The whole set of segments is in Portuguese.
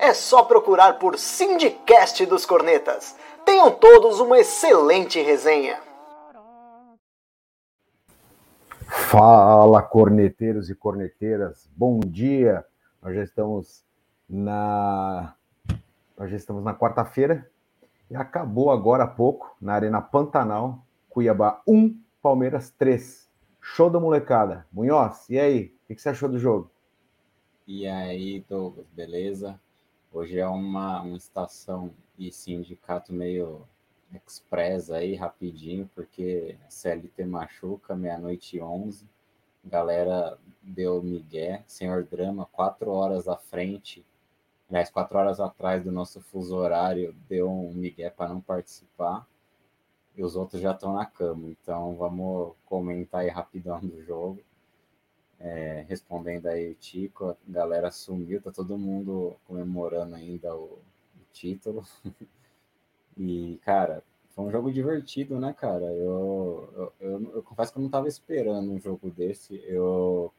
É só procurar por Sindicast dos Cornetas. Tenham todos uma excelente resenha. Fala, corneteiros e corneteiras. Bom dia. Nós já estamos na quarta-feira e acabou agora há pouco na Arena Pantanal, Cuiabá 1, Palmeiras 3. Show da molecada. Munhoz, e aí? O que você achou do jogo? E aí, Douglas, beleza? Hoje é uma estação e sindicato meio express aí, rapidinho, porque CLT machuca, 00:11. Galera deu migué. Senhor Drama, 4 horas à frente, aliás, 4 horas atrás do nosso fuso horário, deu um migué para não participar. E os outros já estão na cama. Então, vamos comentar aí rapidão do jogo. Respondendo aí o Tico, a galera sumiu, tá todo mundo comemorando ainda o título. E, cara, foi um jogo divertido, né, cara? Eu confesso que eu não tava esperando um jogo desse. Eu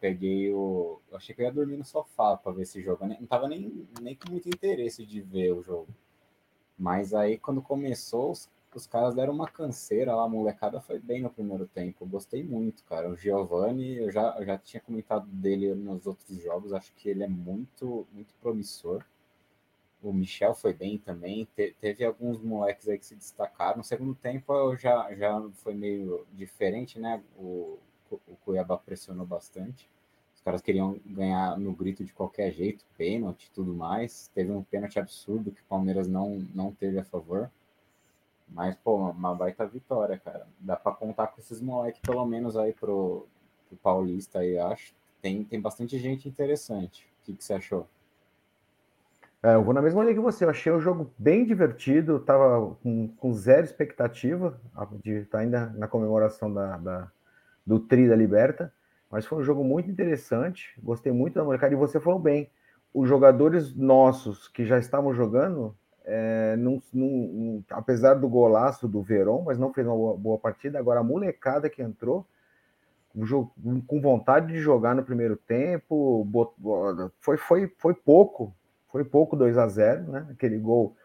achei que eu ia dormir no sofá pra ver esse jogo. Eu não tava nem com muito interesse de ver o jogo. Mas aí, quando começou, os caras deram uma canseira lá, a molecada foi bem no primeiro tempo, eu gostei muito, cara. O Giovani, eu já tinha comentado dele nos outros jogos, acho que ele é muito, muito promissor. O Michel foi bem também, teve alguns moleques aí que se destacaram. No segundo tempo já foi meio diferente, né? O Cuiabá pressionou bastante, os caras queriam ganhar no grito de qualquer jeito, pênalti e tudo mais. Teve um pênalti absurdo que o Palmeiras não teve a favor. Mas, pô, uma baita vitória, cara. Dá pra contar com esses moleques, pelo menos, aí pro Paulista, aí, acho. Tem bastante gente interessante. O que você achou? Eu vou na mesma linha que você. Eu achei o jogo bem divertido. Eu tava com zero expectativa de estar ainda na comemoração do Tri da Liberta. Mas foi um jogo muito interessante. Gostei muito da molecada. E você falou bem. Os jogadores nossos que já estavam jogando... apesar do golaço do Verón, mas não fez uma boa partida. Agora a molecada que entrou com vontade de jogar no primeiro tempo, foi pouco 2-0, né? Aquele gol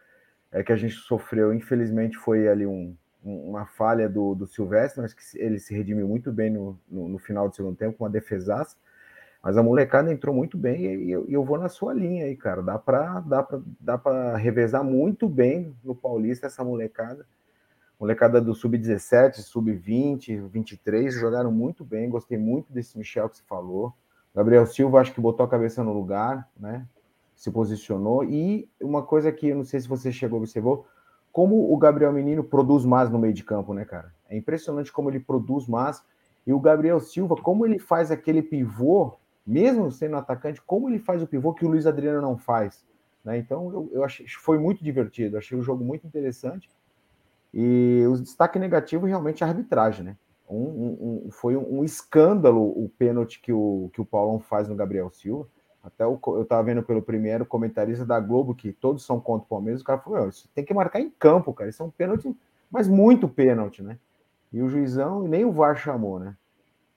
que a gente sofreu, infelizmente, foi ali uma falha do Silvestre, mas que ele se redimiu muito bem no final do segundo tempo, com uma defesaça. Mas a molecada entrou muito bem e eu vou na sua linha aí, cara. Dá pra revezar muito bem no Paulista essa molecada. Molecada do Sub-17, Sub-20, 23, jogaram muito bem. Gostei muito desse Michel que você falou. Gabriel Silva, acho que botou a cabeça no lugar, né? Se posicionou. E uma coisa que eu não sei se você observou, como o Gabriel Menino produz mais no meio de campo, né, cara? É impressionante como ele produz mais. E o Gabriel Silva, como ele faz aquele pivô, mesmo sendo atacante, como ele faz o pivô que o Luiz Adriano não faz, né? Então, eu achei, foi muito divertido, achei o jogo muito interessante. E o destaque negativo realmente é a arbitragem, né? Foi um escândalo o pênalti que o Paulão faz no Gabriel Silva. Até eu estava vendo pelo primeiro comentarista da Globo, que todos são contra o Palmeiras, o cara falou, isso tem que marcar em campo, cara, isso é um pênalti, mas muito pênalti, né? E o juizão, nem o VAR chamou, né?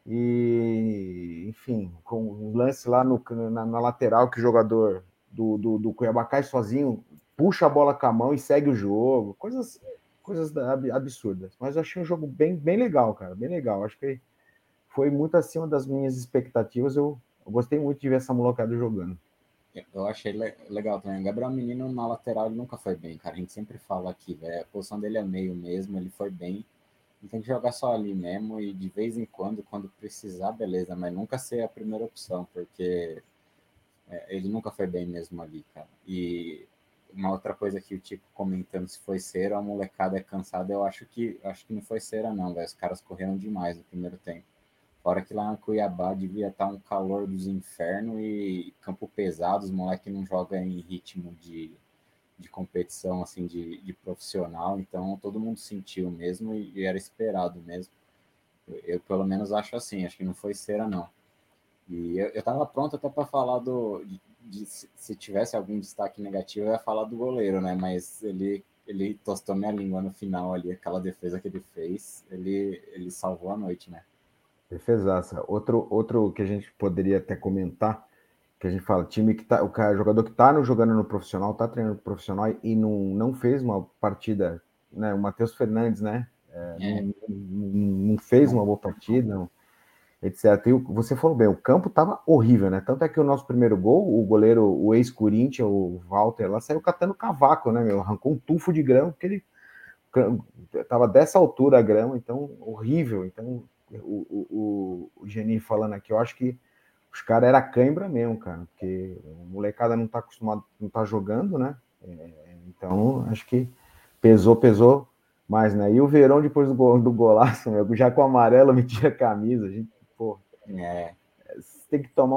E, enfim, com um lance lá na lateral que o jogador do Cuiabá cai sozinho, puxa a bola com a mão e segue o jogo. Coisas absurdas. Mas eu achei um jogo bem, bem legal, cara. Bem legal. Acho que foi muito acima das minhas expectativas. Eu gostei muito de ver essa molecada jogando. Eu achei legal também. O Gabriel Menino na lateral ele nunca foi bem, cara. A gente sempre fala aqui, velho. A posição dele é meio mesmo, ele foi bem. Tem que jogar só ali mesmo e de vez em quando precisar, beleza, mas nunca ser a primeira opção, porque ele nunca foi bem mesmo ali, cara. E uma outra coisa que o Tico comentando se foi cera, a molecada é cansada, eu acho que não foi cera não, velho. Os caras correram demais no primeiro tempo. Fora que lá no Cuiabá devia estar um calor dos infernos e campo pesado, os moleques não jogam em ritmo de de competição, assim, de profissional, então todo mundo sentiu mesmo e era esperado mesmo. Eu pelo menos acho assim, acho que não foi cera, não. E eu estava pronto até para falar se tivesse algum destaque negativo, eu ia falar do goleiro, né? Mas ele tostou minha língua no final ali, aquela defesa que ele fez, ele salvou a noite, né? Defesaça. Outro que a gente poderia até comentar, que a gente fala, time que tá, o jogador que está jogando no profissional, está treinando no profissional e não fez uma partida, né? O Matheus Fernandes, né? Não fez uma boa partida, não, etc. E você falou bem, o campo estava horrível, né? Tanto é que o nosso primeiro gol, o goleiro, o ex-Corinthians, o Walter, lá saiu catando cavaco, né, meu? Arrancou um tufo de grama, porque ele estava dessa altura a grama, então horrível. Então, o Geni falando aqui, eu acho que os caras eram cãibra mesmo, cara, porque o molecada não está acostumado, não está jogando, né? Então, acho que pesou. Mas, né, e o Verón, depois do golaço, meu, já com o amarelo, metia a camisa, a gente, pô, você tem que tomar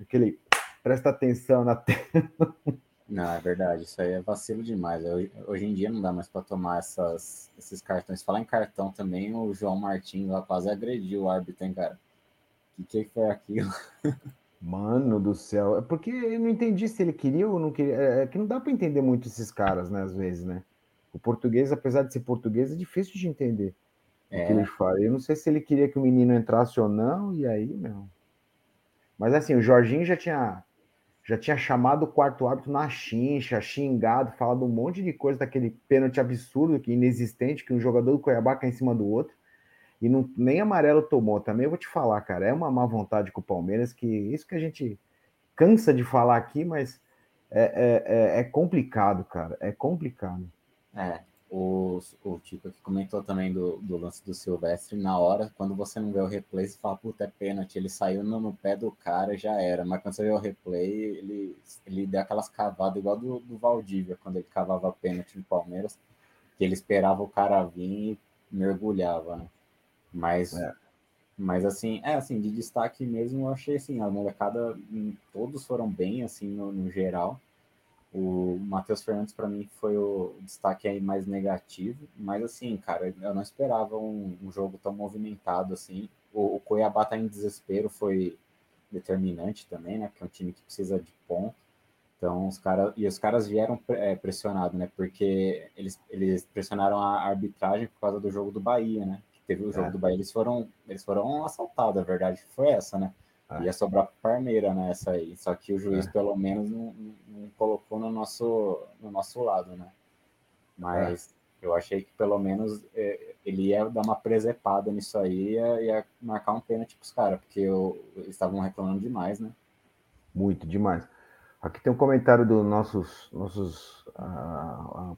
aquele, presta atenção na tela. Não, é verdade, isso aí é vacilo demais, hoje em dia não dá mais para tomar esses cartões. Falar em cartão também, o João Martins lá quase agrediu o árbitro, hein, cara, que foi aquilo? Mano do céu, é porque eu não entendi se ele queria ou não queria, é que não dá para entender muito esses caras, né, às vezes, né. O português, apesar de ser português, é difícil de entender o que ele fala. Eu não sei se ele queria que o menino entrasse ou não, e aí, meu... Mas assim, o Jorginho já tinha chamado o quarto árbitro na chincha, xingado, falado um monte de coisa daquele pênalti absurdo, que inexistente, que um jogador do Cuiabá cai em cima do outro, e não, nem amarelo tomou. Também eu vou te falar, cara, é uma má vontade com o Palmeiras, que isso que a gente cansa de falar aqui, mas é complicado, cara, é complicado. O Tico que comentou também do lance do Silvestre, na hora, quando você não vê o replay, você fala, puta, é pênalti, ele saiu no pé do cara, já era. Mas quando você vê o replay, ele deu aquelas cavadas igual do Valdívia, quando ele cavava pênalti no Palmeiras, que ele esperava o cara vir e mergulhava, né? Mas assim, assim, de destaque mesmo, eu achei assim, a molecada, todos foram bem, assim, no geral. O Matheus Fernandes, para mim, foi o destaque aí mais negativo. Mas, assim, cara, eu não esperava um jogo tão movimentado, assim. O Cuiabá tá em desespero, foi determinante também, né? Porque é um time que precisa de ponto. Então, os caras vieram pressionado, né? Porque eles pressionaram a arbitragem por causa do jogo do Bahia, né? Que teve o jogo do Bahia, eles foram assaltados, a verdade foi essa, né? Ia sobrar para Palmeira nessa aí, só que o juiz pelo menos não colocou no nosso lado, né? Mas eu achei que pelo menos ele ia dar uma presepada nisso aí, ia marcar um pênalti para os caras, porque eles estavam reclamando demais, né? Muito, demais. Aqui tem um comentário do nosso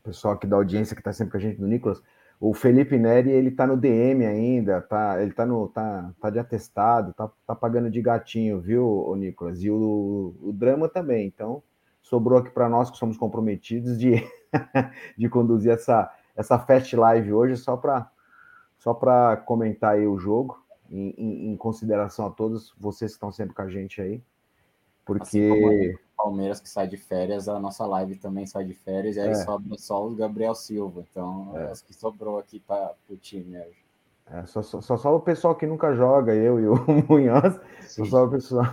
pessoal aqui da audiência que está sempre com a gente, do Nicolas. O Felipe Neri, ele tá no DM ainda, ele tá de atestado, tá pagando de gatinho, viu, o Nicolas? E o Drama também, então sobrou aqui para nós que somos comprometidos de conduzir essa Fast Live hoje, só para comentar aí o jogo, em consideração a todos vocês que estão sempre com a gente aí, porque... Assim, Palmeiras que sai de férias, a nossa live também sai de férias, e aí sobra só o Gabriel Silva, então acho que sobrou aqui para o time hoje. Só o pessoal que nunca joga, eu e o Munhoz, só o pessoal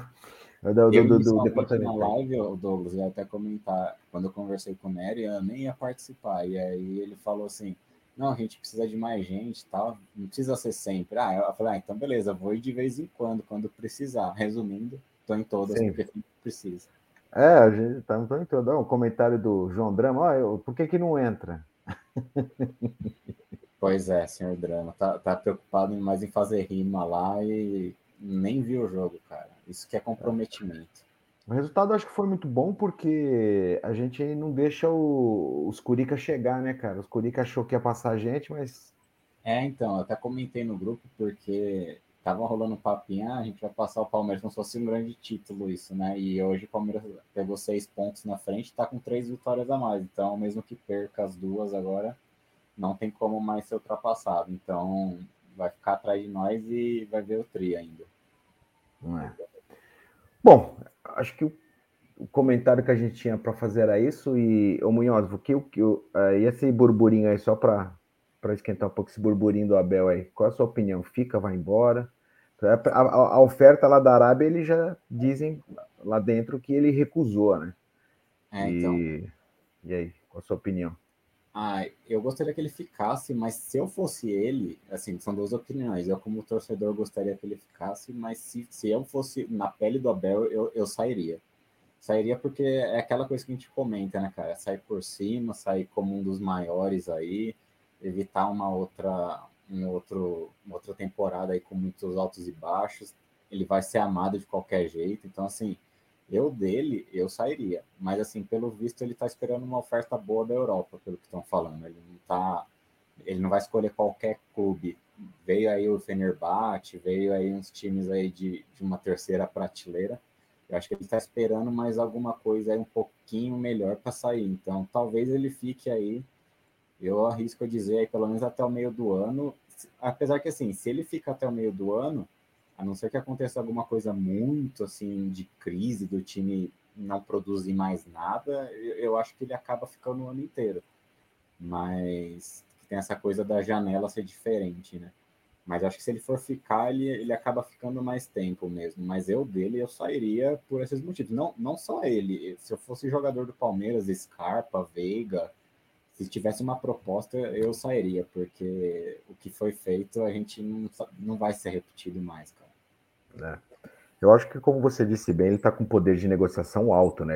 do departamento. Na live, o Douglas ia até comentar, quando eu conversei com o Nery, eu nem ia participar, e aí ele falou assim, não, a gente precisa de mais gente, tal, não precisa ser sempre. Eu falei, então beleza, vou ir de vez em quando precisar. Resumindo, tô em todas, sempre. Porque precisa. A gente tá entrando. Um comentário do João Drama, por que não entra? Pois é, senhor Drama, tá preocupado mais em fazer rima lá e nem viu o jogo, cara. Isso que é comprometimento. O resultado acho que foi muito bom porque a gente não deixa os Curica chegar, né, cara? Os Curica achou que ia passar a gente, mas... Então, eu até comentei no grupo porque... Tava rolando um papinho, a gente vai passar o Palmeiras como se fosse um grande título isso, né? E hoje o Palmeiras pegou 6 pontos na frente, tá com 3 vitórias a mais. Então, mesmo que perca as 2 agora, não tem como mais ser ultrapassado. Então, vai ficar atrás de nós e vai ver o tri ainda. Bom, acho que o comentário que a gente tinha para fazer era isso. E, ô Munhoz, e esse burburinho aí, só para esquentar um pouco esse burburinho do Abel aí, qual a sua opinião? Fica, vai embora? A oferta lá da Arábia, eles já dizem lá dentro que ele recusou, né? Então. E aí, qual a sua opinião? Eu gostaria que ele ficasse, mas se eu fosse ele, assim, são duas opiniões. Eu, como torcedor, gostaria que ele ficasse, mas se eu fosse na pele do Abel, eu sairia. Sairia porque é aquela coisa que a gente comenta, né, cara? Sair por cima, sair como um dos maiores aí, evitar uma outra temporada aí com muitos altos e baixos. Ele vai ser amado de qualquer jeito. Então, assim, eu sairia. Mas, assim, pelo visto, ele tá esperando uma oferta boa da Europa, pelo que estão falando. Ele não vai escolher qualquer clube. Veio aí o Fenerbahçe, veio aí uns times aí de uma terceira prateleira. Eu acho que ele está esperando mais alguma coisa aí um pouquinho melhor para sair. Então, talvez ele fique aí, eu arrisco a dizer, aí, pelo menos até o meio do ano. Apesar que, assim, se ele fica até o meio do ano, a não ser que aconteça alguma coisa muito, assim, de crise, do time não produzir mais nada, eu acho que ele acaba ficando o ano inteiro. Mas tem essa coisa da janela ser diferente, né? Mas acho que se ele for ficar, ele acaba ficando mais tempo mesmo. Mas eu sairia por esses motivos. Não só ele. Se eu fosse jogador do Palmeiras, Scarpa, Veiga, se tivesse uma proposta, eu sairia. Porque o que foi feito, a gente não vai ser repetido mais, cara. É. Eu acho que, como você disse bem, ele está com poder de negociação alto, né?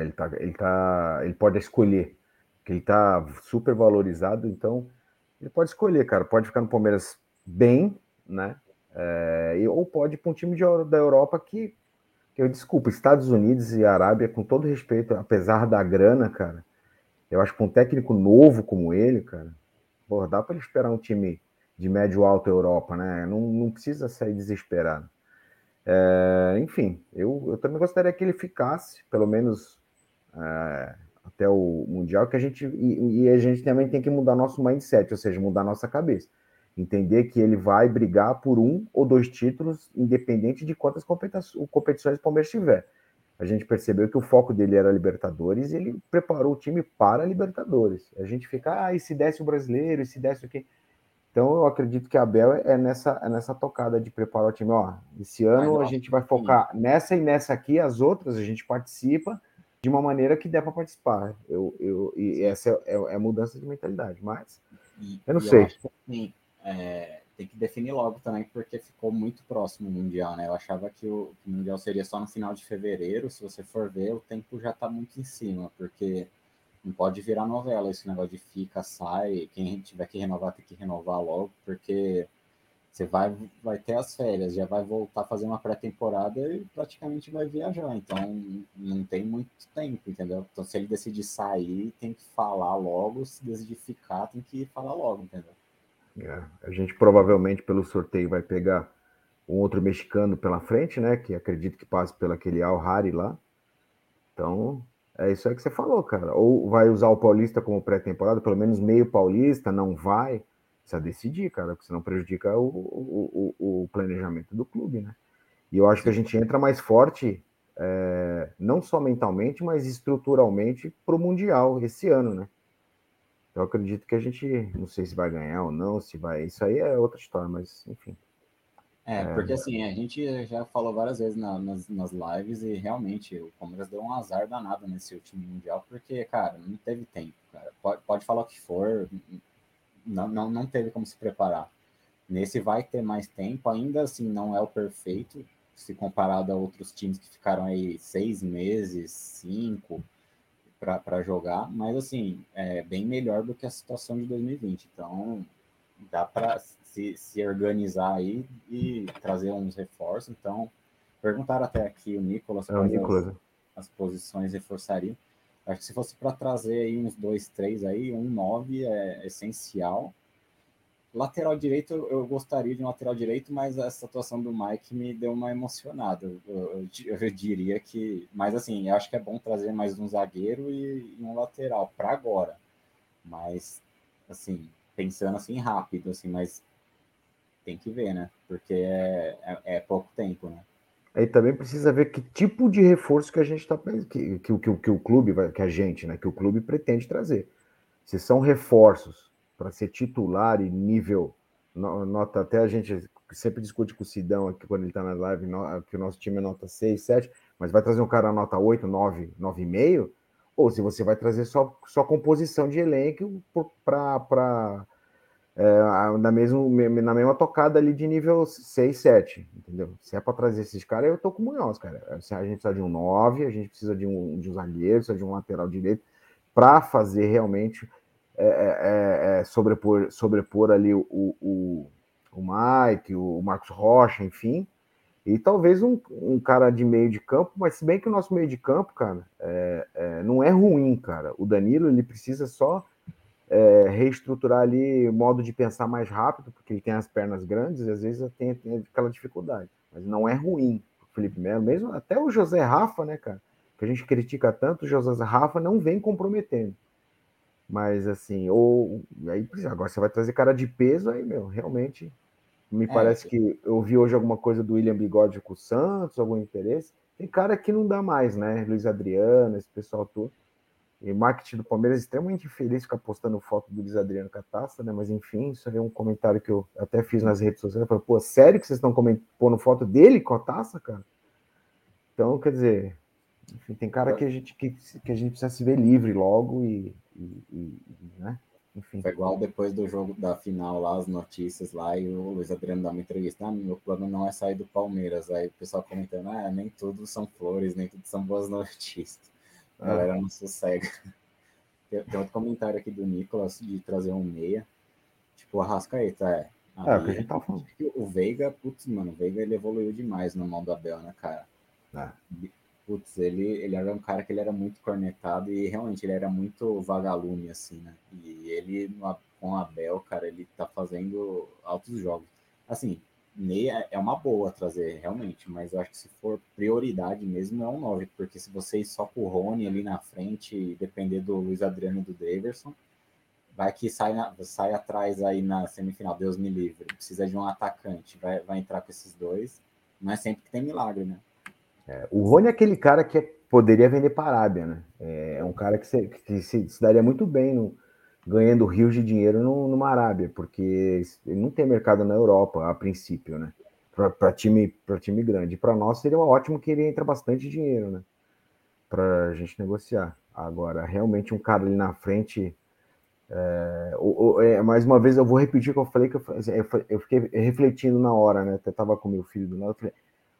Ele pode escolher. Porque ele está super valorizado, então ele pode escolher, cara. Pode ficar no Palmeiras bem, né? Ou pode ir para um time da Europa que Estados Unidos e Arábia, com todo respeito, apesar da grana, cara, eu acho que um técnico novo como ele, cara, dá para ele esperar um time de médio alto Europa, né? Não precisa sair desesperado. Enfim, eu também gostaria que ele ficasse, pelo menos até o Mundial, que a gente também tem que mudar nosso mindset, ou seja, mudar nossa cabeça. Entender que ele vai brigar por um ou dois títulos, independente de quantas competições o Palmeiras tiver. A gente percebeu que o foco dele era Libertadores e ele preparou o time para Libertadores. A gente fica, e se desse o brasileiro, e se desse o quê? Então eu acredito que a Abel é nessa tocada de preparar o time. Esse ano a gente vai focar nessa e nessa aqui, as outras a gente participa de uma maneira que der para participar. E essa é a mudança de mentalidade, mas eu não sei. Tem que definir logo também, porque ficou muito próximo o Mundial, né? Eu achava que o Mundial seria só no final de fevereiro. Se você for ver, o tempo já tá muito em cima, porque não pode virar novela esse negócio de fica, sai, quem tiver que renovar tem que renovar logo, porque você vai ter as férias, já vai voltar a fazer uma pré-temporada e praticamente vai viajar, então não tem muito tempo, entendeu? Então se ele decidir sair, tem que falar logo, se decidir ficar, tem que falar logo, entendeu? A gente provavelmente pelo sorteio vai pegar um outro mexicano pela frente, né? Que acredito que passe pelo aquele Al-Hari lá. Então, é isso aí que você falou, cara. Ou vai usar o Paulista como pré-temporada, pelo menos meio Paulista, não vai. Precisa decidir, cara, porque senão prejudica o planejamento do clube, né? E eu acho que a gente entra mais forte, não só mentalmente, mas estruturalmente pro Mundial esse ano, né? Eu acredito que a gente, não sei se vai ganhar ou não, se vai... Isso aí é outra história, mas enfim. Porque assim, a gente já falou várias vezes nas lives e realmente o Palmeiras deu um azar danado nesse último Mundial, porque, cara, não teve tempo, cara. Pode falar o que for, não teve como se preparar. Nesse vai ter mais tempo, ainda assim não é o perfeito, se comparado a outros times que ficaram aí 6 meses, 5... para jogar, mas assim, é bem melhor do que a situação de 2020, então dá para se organizar aí e trazer uns reforços. Então, perguntaram até aqui o Nicolas quais as posições reforçariam. Acho que se fosse para trazer aí uns 2, 3 aí, 9 é essencial. Lateral direito, eu gostaria de um lateral direito, mas essa atuação do Mike me deu uma emocionada. Eu diria que... Mas, assim, eu acho que é bom trazer mais um zagueiro e um lateral para agora. Mas, assim, pensando assim rápido, assim, mas tem que ver, né? Porque é pouco tempo, né? aí também precisa ver que tipo de reforço que a gente está que o clube vai, que a gente, né, que o clube pretende trazer. Se são reforços para ser titular e nível, nota, até a gente sempre discute com o Sidão aqui quando ele está na live, que o nosso time é nota 6, 7, mas vai trazer um cara nota 8, 9, 9,5, ou se você vai trazer só composição de elenco para na mesma tocada ali de nível 6, 7, entendeu? Se é para trazer esses caras, eu tô com o Munhoz, cara. A gente precisa de um 9, a gente precisa de um zagueiro, precisa de um lateral direito, para fazer realmente sobrepor ali o Mike, o Marcos Rocha, enfim, e talvez um cara de meio de campo, mas se bem que o nosso meio de campo, cara, não é ruim, cara. O Danilo, ele precisa só reestruturar ali o modo de pensar mais rápido, porque ele tem as pernas grandes e às vezes tem aquela dificuldade, mas não é ruim o Felipe Melo, mesmo até o José Rafa, né, cara, que a gente critica tanto, o José Rafa não vem comprometendo, mas assim, aí agora você vai trazer cara de peso, aí, meu, realmente me parece que eu vi hoje alguma coisa do William Bigode com o Santos, algum interesse, tem cara que não dá mais, né, Luiz Adriano, esse pessoal todo. E marketing do Palmeiras extremamente infeliz, ficar postando foto do Luiz Adriano com a taça, né? Mas enfim, isso aí é um comentário que eu até fiz nas redes sociais. Eu falei, pô, sério que vocês estão pondo foto dele com a taça, cara? Então, quer dizer, enfim, tem cara que a gente precisa se ver livre logo né? Enfim. Foi igual depois do jogo da final lá, as notícias lá, e o Luiz Adriano dá uma entrevista, meu plano não é sair do Palmeiras. Aí o pessoal comentando, nem tudo são flores, nem tudo são boas notícias. A galera não sossega. Tem outro comentário aqui do Nicolas de trazer um meia. Tipo, Arrascaeta, o que a gente tá falando. O Veiga, putz, mano, o Veiga ele evoluiu demais na mão do Abel, né, cara? Putz, ele era um cara que ele era muito cornetado e realmente ele era muito vagalume, assim, né? E ele, com o Abel, cara, ele tá fazendo altos jogos. Assim, meia é uma boa trazer, realmente, mas eu acho que se for prioridade mesmo é um 9, porque se você ir só com o Rony ali na frente e depender do Luiz Adriano e do Daverson, vai que sai atrás aí na semifinal, Deus me livre, precisa de um atacante, vai entrar com esses dois, mas sempre que tem milagre, né? O Rony é aquele cara que poderia vender para a Arábia, né? É um cara que se daria muito bem ganhando rios de dinheiro numa Arábia, porque não tem mercado na Europa, a princípio, né? Para time grande. Para nós seria ótimo que ele entra bastante dinheiro, né? Para a gente negociar. Agora, realmente, um cara ali na frente. Mais uma vez, eu vou repetir o que eu falei, eu fiquei refletindo na hora, né? Até estava com meu filho do lado, eu falei,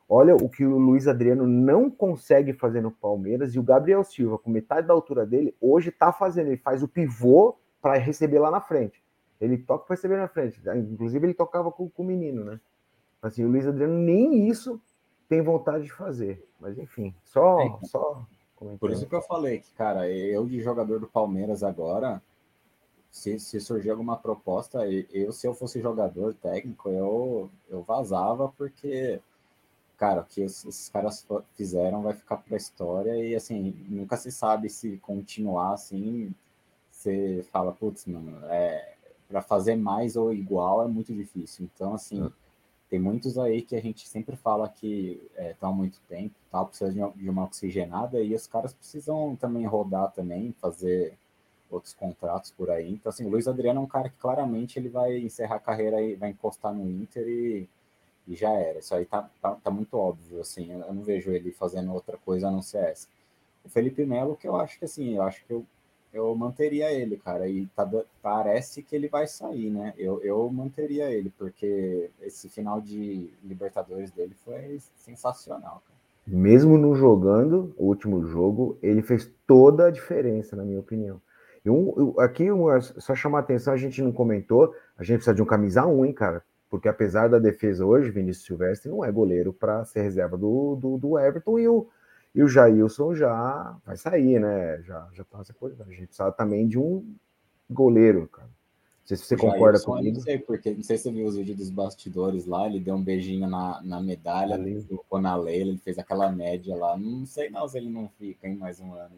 olha o que o Luiz Adriano não consegue fazer no Palmeiras, e o Gabriel Silva, com metade da altura dele, hoje está fazendo, ele faz o pivô para receber lá na frente. Ele toca para receber na frente. Inclusive, ele tocava com o menino, né? Assim, o Luiz Adriano nem isso tem vontade de fazer. Mas, enfim, só comentando. Por isso que eu falei que, cara, eu de jogador do Palmeiras agora, se surgir alguma proposta, se eu fosse jogador técnico, eu vazava, porque, cara, o que esses caras fizeram vai ficar pra história e, assim, nunca se sabe se continuar assim. Você fala, putz, mano, para fazer mais ou igual é muito difícil. Então, assim, tem muitos aí que a gente sempre fala que tá há muito tempo, tá, precisa de uma oxigenada, e os caras precisam também rodar também, fazer outros contratos por aí. Então, assim, o Luiz Adriano é um cara que claramente ele vai encerrar a carreira aí, vai encostar no Inter e já era. Isso aí tá muito óbvio, assim, eu não vejo ele fazendo outra coisa a não ser essa. O Felipe Melo, que eu acho que, assim, eu acho que eu manteria ele, cara, e parece que ele vai sair, né? Eu manteria ele, porque esse final de Libertadores dele foi sensacional, cara. Mesmo não jogando o último jogo, ele fez toda a diferença, na minha opinião. Só chamar a atenção, a gente não comentou, a gente precisa de um camisa 1, hein, cara? Porque apesar da defesa hoje, Vinícius Silvestre não é goleiro para ser reserva do Everton, e o Jailson já vai sair, né? Já tá essa coisa. A gente precisa também de um goleiro, cara. Não sei se você concorda comigo. Eu não sei, porque não sei se você viu os vídeos dos bastidores lá, ele deu um beijinho na medalha, colocou na Leila, ele fez aquela média lá. Não sei não se ele não fica em mais um ano.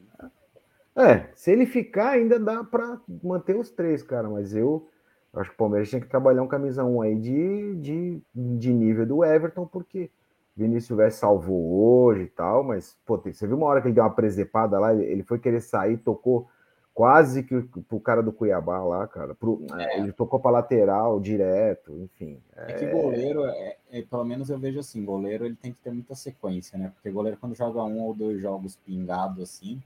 Né? Se ele ficar, ainda dá para manter os 3, cara, mas eu acho que o Palmeiras tinha que trabalhar um camisa 1 aí de nível do Everton, porque Vinícius Silvestre salvou hoje e tal, mas, pô, você viu uma hora que ele deu uma presepada lá, ele foi querer sair, tocou quase que pro cara do Cuiabá lá, cara. Ele tocou pra lateral, direto, enfim. É que goleiro, pelo menos eu vejo assim, goleiro ele tem que ter muita sequência, né? Porque goleiro quando joga um ou dois jogos pingado assim,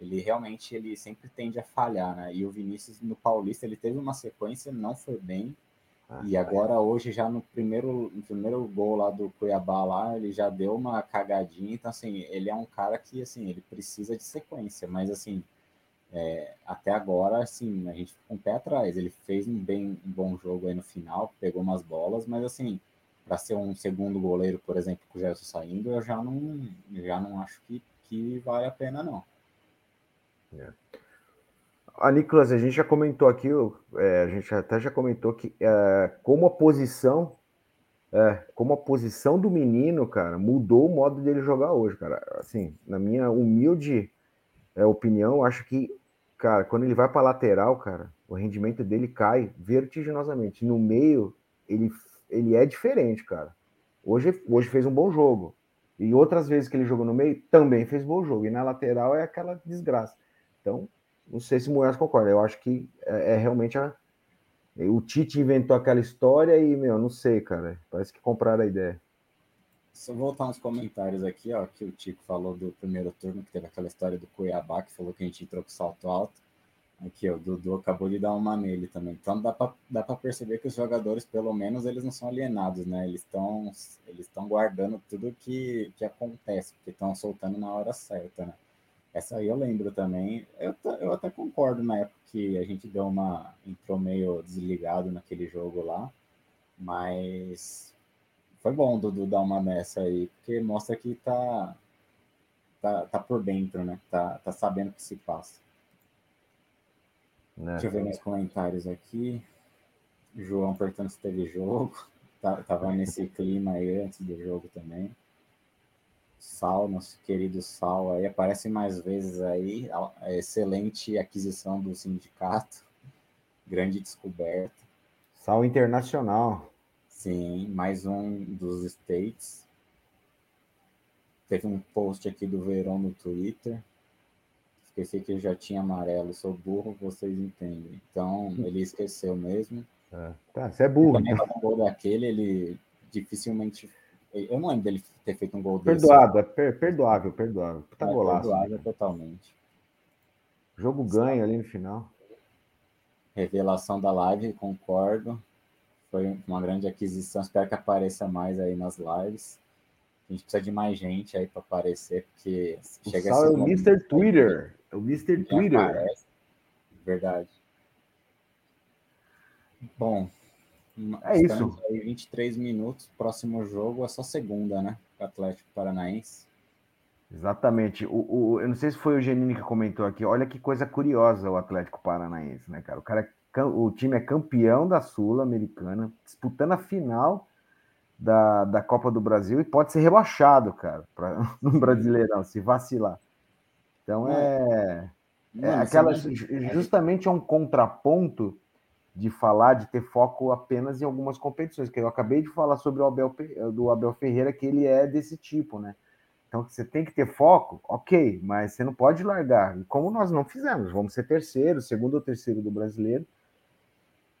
ele realmente ele sempre tende a falhar, né? E o Vinícius no Paulista, ele teve uma sequência, não foi bem. E agora hoje já no primeiro gol lá do Cuiabá lá, ele já deu uma cagadinha, então assim, ele é um cara que assim, ele precisa de sequência, mas assim, até agora assim, a gente fica com o pé atrás, ele fez um bom jogo aí no final, pegou umas bolas, mas assim, para ser um segundo goleiro, por exemplo, com o Jailson saindo, eu já não acho que vale a pena não. A Nicolas, a gente já comentou aqui, a gente até já comentou que como a posição do menino, cara, mudou o modo dele jogar hoje, cara. Assim, na minha humilde opinião, acho que, cara, quando ele vai para lateral, cara, o rendimento dele cai vertiginosamente. No meio, ele é diferente, cara. Hoje fez um bom jogo. E outras vezes que ele jogou no meio, também fez bom jogo. E na lateral é aquela desgraça. Então, não sei se o Munhoz concorda. Eu acho que é realmente o Tite inventou aquela história e, meu, não sei, cara. Parece que compraram a ideia. Só voltar uns comentários aqui, ó, que o Tico falou do primeiro turno, que teve aquela história do Cuiabá, que falou que a gente entrou com salto alto. Aqui, ó, o Dudu acabou de dar uma nele também. Então dá pra perceber que os jogadores, pelo menos, eles não são alienados, né? Eles estão guardando tudo que acontece, porque estão soltando na hora certa, né? Essa aí eu lembro também. Eu até concordo na época que a gente entrou meio desligado naquele jogo lá, mas foi bom o Dudu dar uma nessa aí, porque mostra que tá por dentro, né? Tá sabendo o que se passa. Né? Deixa eu ver meus comentários aqui. João, portanto, teve jogo. Tava nesse clima aí antes do jogo também. Sal, nosso querido Sal aí, aparece mais vezes aí. Excelente aquisição do sindicato. Grande descoberta. Sal internacional. Sim, mais um dos States. Teve um post aqui do Verón no Twitter. Esqueci que eu já tinha amarelo, sou burro, vocês entendem. Então, ele esqueceu mesmo. Tá, você é burro. Também tá. Um gol daquele, ele dificilmente... Eu não lembro dele ter feito um gol desse. Perdoado, perdoável. Tá golaço. Perdoável, né? Totalmente. Jogo ganho ali no final. Revelação da live, concordo. Foi uma grande aquisição, espero que apareça mais aí nas lives. A gente precisa de mais gente aí para aparecer, porque chega a ser. O Mr. Twitter. É o Mr. Twitter. Aparece. Verdade. Bom, é isso. Aí 23 minutos. Próximo jogo é só segunda, né? Atlético Paranaense. Exatamente. Eu não sei se foi o Genini que comentou aqui. Olha que coisa curiosa o Atlético Paranaense, né, cara? O time é campeão da Sul-Americana, disputando a final da Copa do Brasil e pode ser rebaixado, cara, no Brasileirão, se vacilar. Então justamente é um contraponto de falar, de ter foco apenas em algumas competições, que eu acabei de falar sobre do Abel Ferreira, que ele é desse tipo, né? Então, você tem que ter foco, ok, mas você não pode largar. E como nós não fizemos, vamos ser segundo ou terceiro do brasileiro.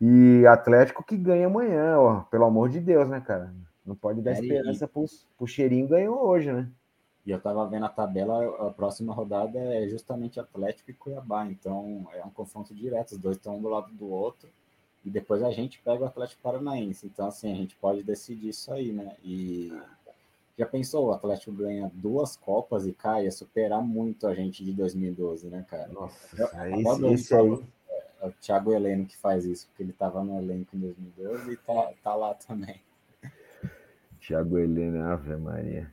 E Atlético que ganha amanhã, ó, pelo amor de Deus, né, cara? Não pode dar esperança pro cheirinho ganhou hoje, né? E eu tava vendo a tabela, a próxima rodada é justamente Atlético e Cuiabá, então é um confronto direto, os dois estão um do lado do outro, e depois a gente pega o Atlético Paranaense, então assim, a gente pode decidir isso aí, né? E já pensou, o Atlético ganha duas Copas e cai, ia superar muito a gente de 2012, né, cara? Nossa, isso aí... É o Thiago Heleno que faz isso, porque ele estava no elenco em 2012 e tá lá também. Thiago Heleno, Ave Maria.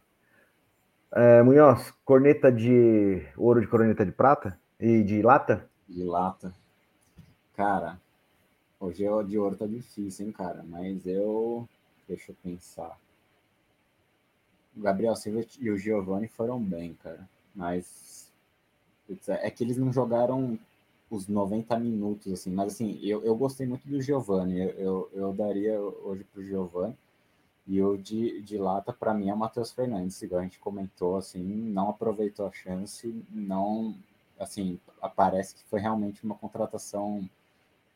Munhoz, corneta de ouro, de corneta de prata? E de lata? De lata. Cara, hoje de ouro tá difícil, hein, cara? Mas deixa eu pensar. O Gabriel Silva e o Giovani foram bem, cara. Mas... é que eles não jogaram... os 90 minutos, assim, mas assim, eu gostei muito do Giovani, eu daria hoje pro Giovani, E o de lata, para mim, é o Matheus Fernandes, igual a gente comentou, assim, não aproveitou a chance, não, assim, parece que foi realmente uma contratação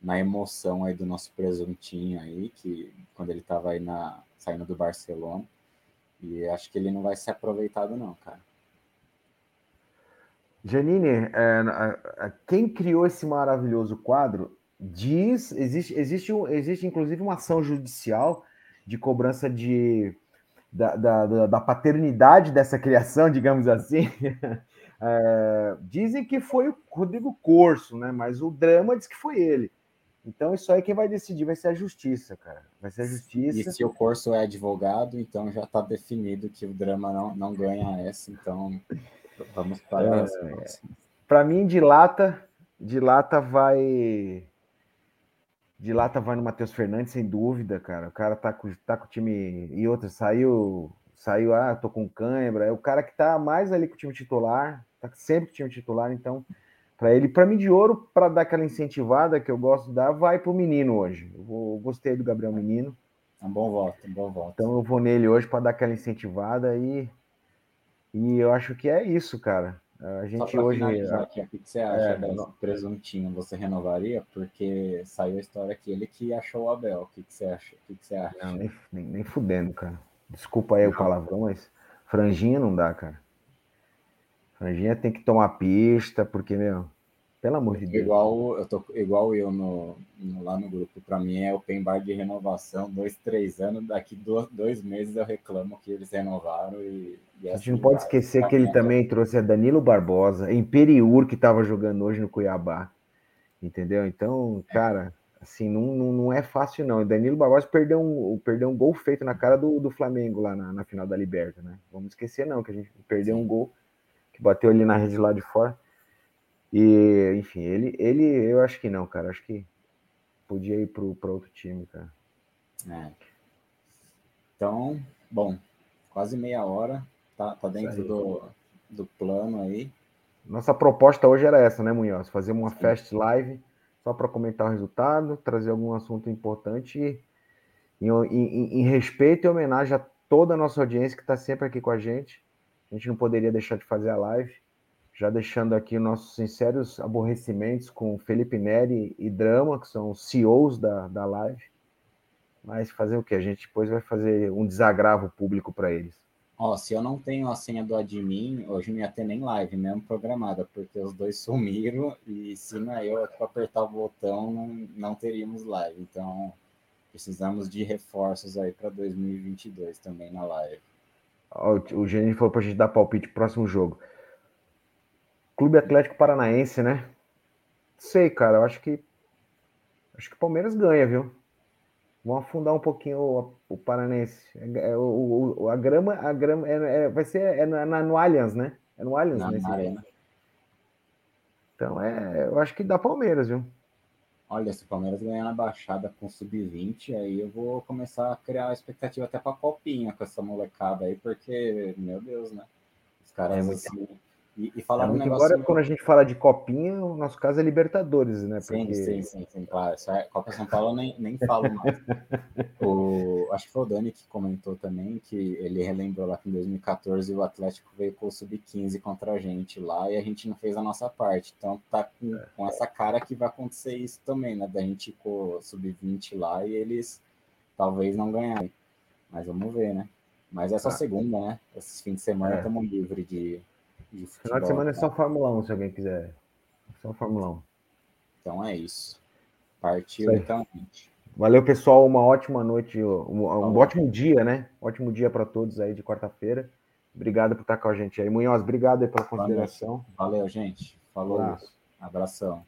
na emoção aí do nosso presuntinho aí, que quando ele tava aí saindo do Barcelona, e acho que ele não vai ser aproveitado não, cara. Janine, quem criou esse maravilhoso quadro diz, existe inclusive uma ação judicial de cobrança da paternidade dessa criação, digamos assim. Dizem que foi o Rodrigo Corso, né? Mas o Drama diz que foi ele. Então isso aí quem vai decidir vai ser a justiça, cara. Vai ser a justiça. E se o Corso é advogado, então já está definido que o Drama não ganha essa. Então vamos para essa. Para mim, de lata vai no Matheus Fernandes, sem dúvida, cara. O cara tá com o time... E outra, saiu, tô com cãibra. É o cara que tá mais ali com o time titular, tá sempre com o time titular, então, para ele, para mim, de ouro, para dar aquela incentivada que eu gosto de dar, vai pro Menino hoje. Eu gostei do Gabriel Menino. É um bom voto. Então eu vou nele hoje para dar aquela incentivada e eu acho que é isso, cara. A gente hoje... Aqui, o que você acha do presuntinho? Você renovaria? Porque saiu a história que ele que achou o Abel. O que você acha? Não, nem fudendo, cara. Desculpa aí o palavrão, mas franjinha não dá, cara. Franjinha tem que tomar pista, porque, meu, pelo amor de Deus. Eu tô igual lá no grupo. Pra mim é open bar de renovação, 2-3 anos, daqui 2 meses eu reclamo que eles renovaram e... A gente não pode esquecer que ele também trouxe a Danilo Barbosa, Imperiur, que estava jogando hoje no Cuiabá, entendeu? Então, cara, assim, não é fácil não. O Danilo Barbosa perdeu um gol feito na cara do Flamengo lá na final da Liberta, né? Vamos esquecer não, que a gente perdeu um gol que bateu ali na rede lá de fora. E, enfim, ele eu acho que não, cara. Acho que podia ir para outro time, cara. É. Então, bom, quase meia hora. Tá dentro do plano aí. Nossa proposta hoje era essa, né, Munhoz? Fazer uma fast live só para comentar o resultado, trazer algum assunto importante em respeito e homenagem a toda a nossa audiência que está sempre aqui com a gente. A gente não poderia deixar de fazer a live. Já deixando aqui nossos sinceros aborrecimentos com Felipe Neri e Drama, que são os CEOs da live. Mas fazer o quê? A gente depois vai fazer um desagravo público para eles. Ó, se eu não tenho a senha do admin, hoje não ia ter nem live mesmo programada, porque os dois sumiram e se não é eu, para apertar o botão, não teríamos live. Então, precisamos de reforços aí para 2022 também na live. Ó, o Gênio falou para a gente dar palpite próximo jogo. Clube Atlético Paranaense, né? Sei, cara, eu acho que o Palmeiras ganha, viu? Vão afundar um pouquinho o Paranaense. A grama vai ser no Allianz, né? É no Allianz, né? Arena. Então, eu acho que dá Palmeiras, viu? Olha, se o Palmeiras ganhar na Baixada com sub-20, aí eu vou começar a criar expectativa até pra Copinha com essa molecada aí, porque, meu Deus, né? Os caras assim... E falaram um negócio... Agora, quando a gente fala de Copinha, o nosso caso é Libertadores, né? Porque... Sim, claro. Copa São Paulo eu nem falo mais. Acho que foi o Dani que comentou também, que ele relembrou lá que em 2014 o Atlético veio com o Sub-15 contra a gente lá e a gente não fez a nossa parte. Então tá com essa cara que vai acontecer isso também, né? Da gente com o Sub-20 lá e eles talvez não ganharem. Mas vamos ver, né? Mas é só segunda, né? Esses fins de semana estamos livres de... Futebol, final de semana é só Fórmula 1, se alguém quiser. Só Fórmula 1. Então é isso. Partiu, então. Valeu, pessoal. Uma ótima noite. Um ótimo dia, né? Ótimo dia para todos aí de quarta-feira. Obrigado por estar com a gente aí. Munhoz, obrigado aí pela consideração. Valeu, gente. Falou. Abração.